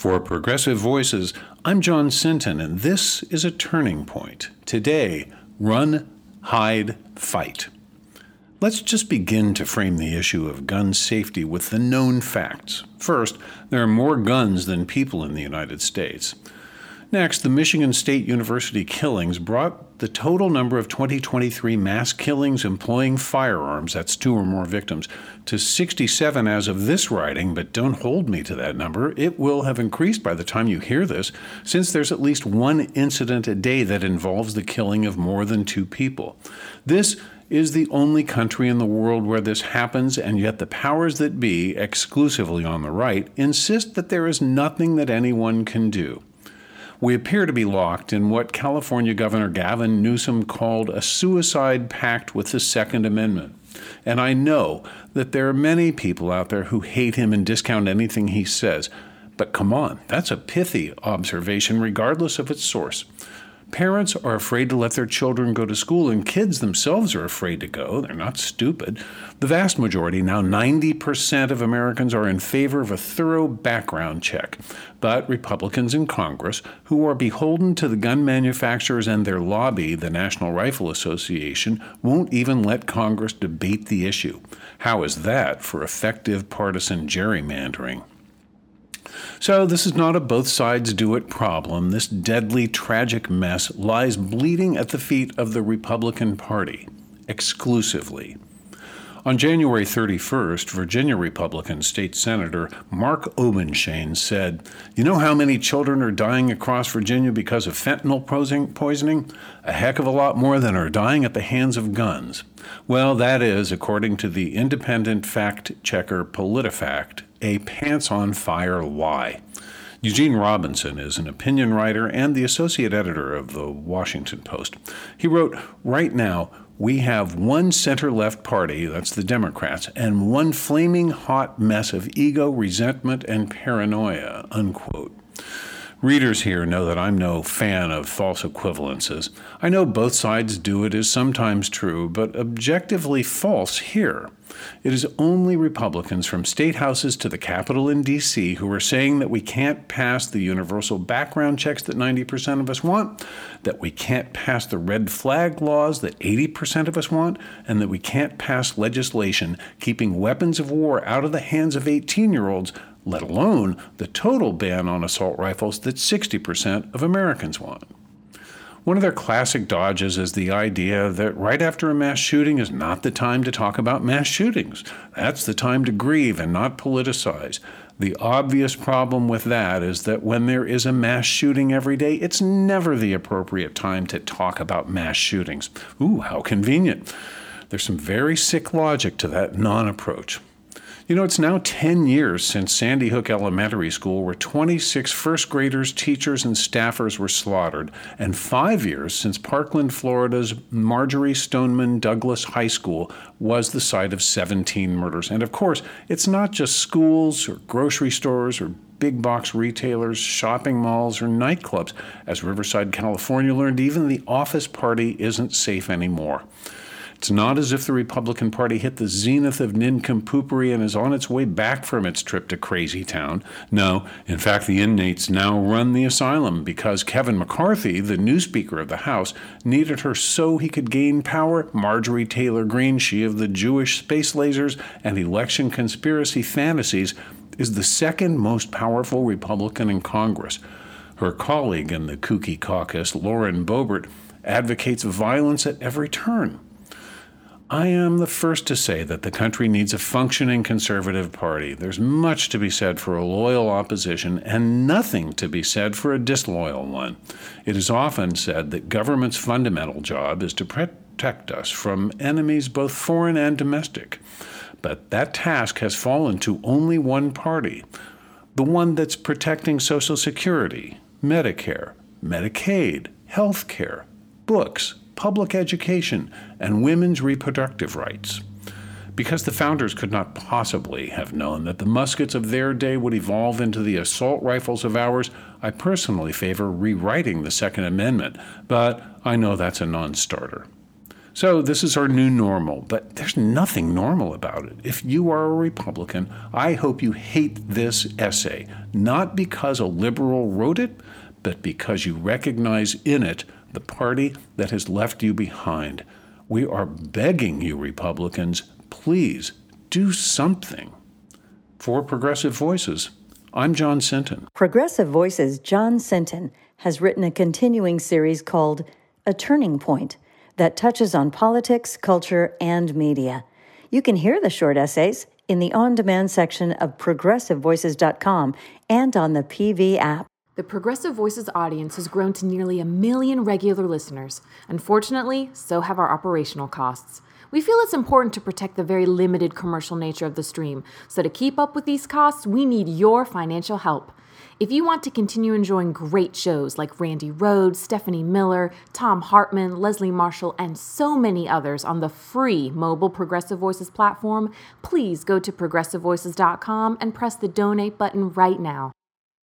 For Progressive Voices, I'm John Sinton, and this is A Turning Point. Today, run, hide, fight. Let's just begin to frame the issue of gun safety with the known facts. First, there are more guns than people in the United States. Next, the Michigan State University killings brought the total number of 2023 mass killings employing firearms, that's two or more victims, to 67 as of this writing, but don't hold me to that number. It will have increased by the time you hear this, since there's at least one incident a day that involves the killing of more than two people. This is the only country in the world where this happens, and yet the powers that be, exclusively on the right, insist that there is nothing that anyone can do. We appear to be locked in what California Governor Gavin Newsom called a suicide pact with the Second Amendment. And I know that there are many people out there who hate him and discount anything he says. But come on, that's a pithy observation regardless of its source. Parents are afraid to let their children go to school, and kids themselves are afraid to go. They're not stupid. The vast majority, now 90% of Americans, are in favor of a thorough background check. But Republicans in Congress, who are beholden to the gun manufacturers and their lobby, the National Rifle Association, won't even let Congress debate the issue. How is that for effective partisan gerrymandering? So this is not a both sides do it problem. This deadly, tragic mess lies bleeding at the feet of the Republican Party, exclusively. On January 31st, Virginia Republican State Senator Mark Obenshain said, "You know how many children are dying across Virginia because of fentanyl poisoning? A heck of a lot more than are dying at the hands of guns." Well, that is, according to the independent fact checker PolitiFact, a pants-on-fire lie. Eugene Robinson is an opinion writer and the associate editor of the Washington Post. He wrote, "Right now, we have one center-left party, that's the Democrats, and one flaming hot mess of ego, resentment, and paranoia," unquote. Readers here know that I'm no fan of false equivalences. I know both sides do it is sometimes true, but objectively false here. It is only Republicans from state houses to the Capitol in D.C. who are saying that we can't pass the universal background checks that 90% of us want, that we can't pass the red flag laws that 80% of us want, and that we can't pass legislation keeping weapons of war out of the hands of 18-year-olds, let alone the total ban on assault rifles that 60% of Americans want. One of their classic dodges is the idea that right after a mass shooting is not the time to talk about mass shootings. That's the time to grieve and not politicize. The obvious problem with that is that when there is a mass shooting every day, it's never the appropriate time to talk about mass shootings. Ooh, how convenient. There's some very sick logic to that non-approach. You know, it's now 10 years since Sandy Hook Elementary School, where 26 first graders, teachers, and staffers were slaughtered, and 5 years since Parkland, Florida's Marjorie Stoneman Douglas High School was the site of 17 murders. And of course, it's not just schools or grocery stores or big box retailers, shopping malls, or nightclubs. As Riverside, California learned, even the office party isn't safe anymore. It's not as if the Republican Party hit the zenith of nincompoopery and is on its way back from its trip to Crazy Town. No, in fact, the inmates now run the asylum because Kevin McCarthy, the new Speaker of the House, needed her so he could gain power. Marjorie Taylor Greene, she of the Jewish space lasers and election conspiracy fantasies, is the second most powerful Republican in Congress. Her colleague in the kooky caucus, Lauren Boebert, advocates violence at every turn. I am the first to say that the country needs a functioning conservative party. There's much to be said for a loyal opposition and nothing to be said for a disloyal one. It is often said that government's fundamental job is to protect us from enemies both foreign and domestic. But that task has fallen to only one party, the one that's protecting Social Security, Medicare, Medicaid, health care, books, public education, and women's reproductive rights. Because the founders could not possibly have known that the muskets of their day would evolve into the assault rifles of ours, I personally favor rewriting the Second Amendment, but I know that's a non-starter. So this is our new normal, but there's nothing normal about it. If you are a Republican, I hope you hate this essay, not because a liberal wrote it, but because you recognize in it the party that has left you behind. We are begging you, Republicans, please do something. For Progressive Voices, I'm John Sinton. Progressive Voices' John Sinton has written a continuing series called A Turning Point that touches on politics, culture, and media. You can hear the short essays in the on-demand section of progressivevoices.com and on the PV app. The Progressive Voices audience has grown to nearly 1 million regular listeners. Unfortunately, so have our operational costs. We feel it's important to protect the very limited commercial nature of the stream, so to keep up with these costs, we need your financial help. If you want to continue enjoying great shows like Randy Rhodes, Stephanie Miller, Tom Hartman, Leslie Marshall, and so many others on the free mobile Progressive Voices platform, please go to progressivevoices.com and press the donate button right now.